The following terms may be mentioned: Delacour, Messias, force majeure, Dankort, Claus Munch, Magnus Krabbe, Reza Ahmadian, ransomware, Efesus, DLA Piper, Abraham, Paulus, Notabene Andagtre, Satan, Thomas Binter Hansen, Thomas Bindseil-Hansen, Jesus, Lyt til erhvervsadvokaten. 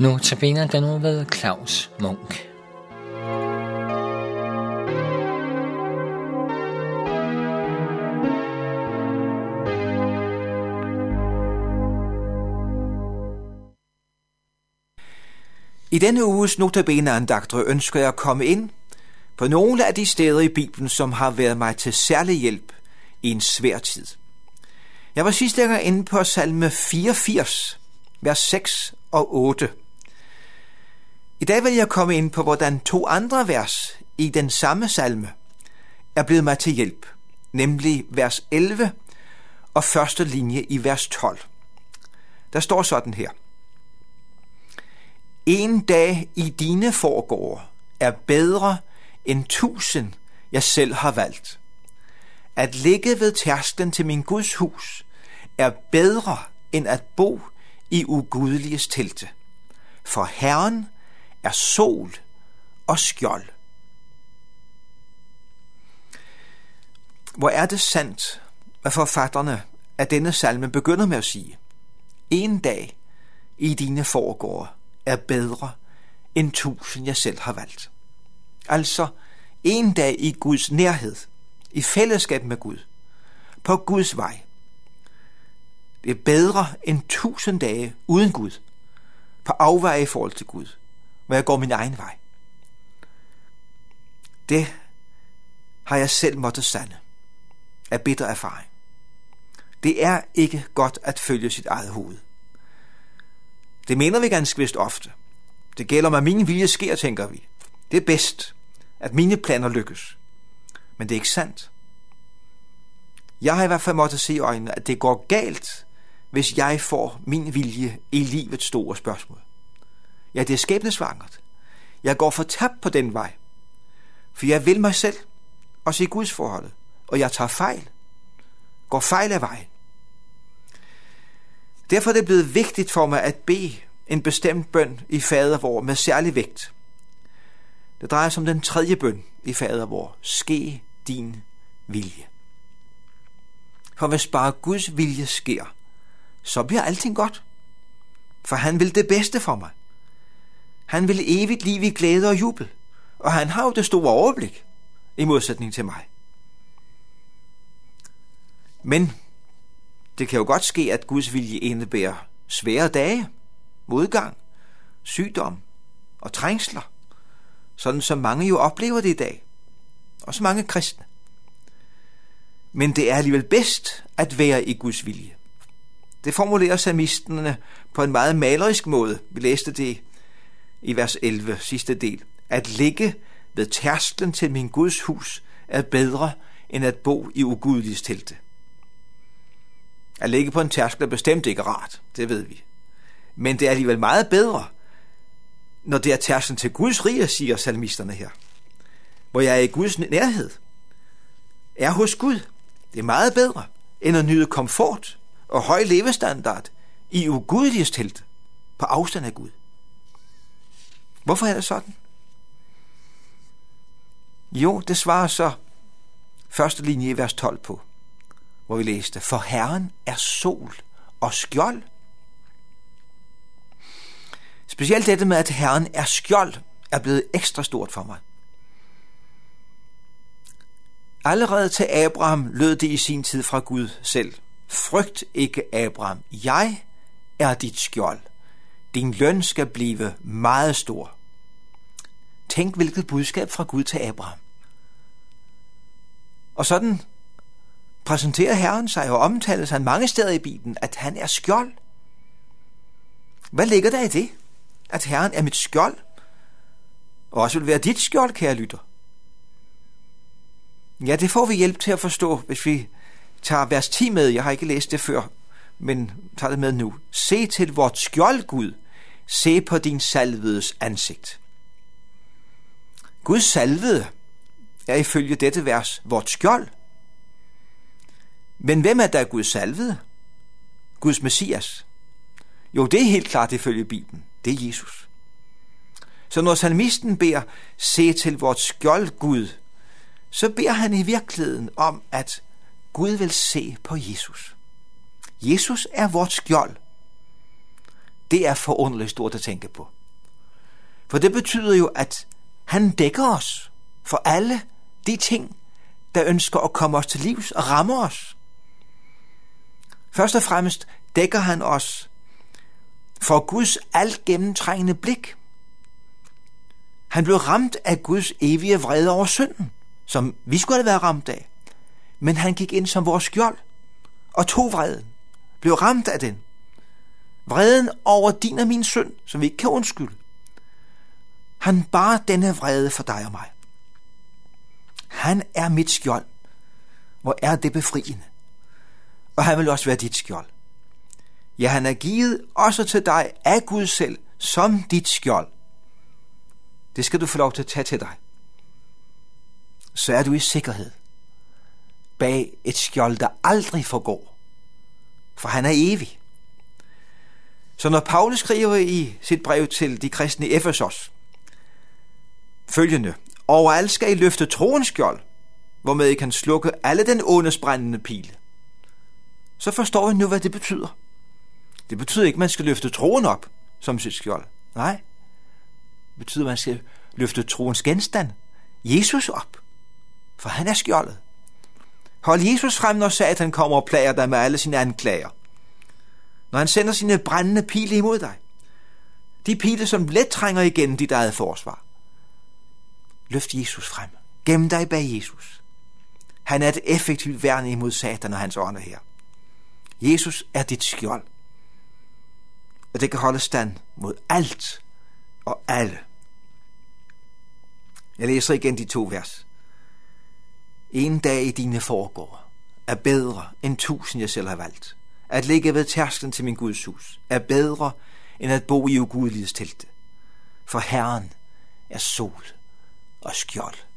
Notabene Andagtre ved Claus Munch. I denne uges Notabene Andagtre ønsker jeg at komme ind på nogle af de steder i Bibelen, som har været mig til særlig hjælp i en svær tid. Jeg var sidste gang inde på salme 84, vers 6 og 8. I dag vil jeg komme ind på, hvordan to andre vers i den samme salme er blevet mig til hjælp, nemlig vers 11 og første linje i vers 12. Der står sådan her: En dag i dine forgårde er bedre end 1000, jeg selv har valgt. At ligge ved tærsklen til min Guds hus er bedre end at bo i ugudeliges telte. For Herren er sol og skjold. Hvor er det sandt, hvad forfatterne af denne salme begynder med at sige? En dag i dine forgårde er bedre end 1000, jeg selv har valgt. Altså, en dag i Guds nærhed, i fællesskab med Gud, på Guds vej. Det er bedre end 1000 dage uden Gud, på afveje i forhold til Gud, hvor jeg går min egen vej. Det har jeg selv måttet sande af bitter erfaring. Det er ikke godt at følge sit eget hoved. Det mener vi ganske vist ofte. Det gælder om, at min vilje sker, tænker vi. Det er bedst, at mine planer lykkes. Men det er ikke sandt. Jeg har i hvert fald måttet se i øjnene, at det går galt, hvis jeg får min vilje i livets store spørgsmål. Ja, det er skæbnesvangert. Jeg går fortabt på den vej. For jeg vil mig selv, også i Guds forholdet. Og jeg tager fejl. Går fejl af vejen. Derfor er det blevet vigtigt for mig at bede en bestemt bøn i Fadervor med særlig vægt. Det drejer sig om den tredje bøn i Fadervor: ske din vilje. For hvis bare Guds vilje sker, så bliver alting godt. For han vil det bedste for mig. Han vil evigt liv i glæde og jubel. Og han har jo det store overblik, i modsætning til mig. Men det kan jo godt ske, at Guds vilje indebærer svære dage, modgang, sygdom og trængsler, sådan som mange jo oplever det i dag, også mange kristne. Men det er alligevel bedst at være i Guds vilje. Det formulerer salmisterne på en meget malerisk måde. Vi læste det i vers 11, sidste del. At ligge ved tærsklen til min Guds hus er bedre end at bo i ugudeliges telte. At ligge på en tærskel er bestemt ikke rart, det ved vi. Men det er alligevel meget bedre, når det er tærsklen til Guds rige, siger salmisterne her. Hvor jeg er i Guds nærhed, er hos Gud. Det er meget bedre, end at nyde komfort og høj levestandard i ugudeliges telte på afstand af Gud. Hvorfor er det sådan? Jo, det svarer så første linje i vers 12 på, hvor vi læste: For Herren er sol og skjold. Specielt dette med, at Herren er skjold, er blevet ekstra stort for mig. Allerede til Abraham lød det i sin tid fra Gud selv: Frygt ikke, Abraham, jeg er dit skjold. Din løn skal blive meget stor. Tænk, hvilket budskab fra Gud til Abraham. Og sådan præsenterer Herren sig, og omtales han mange steder i Bibelen, at han er skjold. Hvad ligger der i det? At Herren er mit skjold, og også vil være dit skjold, kære lytter. Ja, det får vi hjælp til at forstå, hvis vi tager vers 10 med. Jeg har ikke læst det før, men tager det med nu. Se til vort skjold, Gud. Se på din salvedes ansigt. Guds salvede er ifølge dette vers vort skjold. Men hvem er der Guds salvede? Guds Messias. Jo, det er helt klart ifølge Bibelen. Det er Jesus. Så når salmisten beder, se til vort skjold, Gud, så beder han i virkeligheden om, at Gud vil se på Jesus. Jesus er vort skjold. Det er forunderligt stort at tænke på. For det betyder jo, at han dækker os for alle de ting, der ønsker at komme os til livs og ramme os. Først og fremmest dækker han os for Guds alt gennemtrængende blik. Han blev ramt af Guds evige vrede over synden, som vi skulle have været ramt af. Men han gik ind som vores skjold og tog vreden, blev ramt af den. Vreden over din og min synd, som vi ikke kan undskylde. Han bar denne vrede for dig og mig. Han er mit skjold. Hvor er det befriende? Og han vil også være dit skjold. Ja, han er givet også til dig af Gud selv som dit skjold. Det skal du få lov til at tage til dig. Så er du i sikkerhed bag et skjold, der aldrig forgår, for han er evig. Så når Paulus skriver i sit brev til de kristne i Efesus følgende: overalt skal I løfte troens skjold, hvormed I kan slukke alle den ondes brændende pile. Så forstår I nu, hvad det betyder. Det betyder ikke, at man skal løfte troen op som sit skjold. Nej. Det betyder, at man skal løfte troens genstand, Jesus, op. For han er skjoldet. Hold Jesus frem, når Satan kommer og plager dig med alle sine anklager. Når han sender sine brændende pile imod dig. De pile, som let trænger igennem dit eget forsvar. Løft Jesus frem. Gem dig bag Jesus. Han er et effektivt værn imod Satan og hans ånder her. Jesus er dit skjold. Og det kan holde stand mod alt og alle. Jeg læser igen de to vers. En dag i dine foregårder er bedre end 1000, jeg selv har valgt. At ligge ved tærsklen til min Guds hus er bedre end at bo i ugudeliges telte. For Herren er sol og skjold.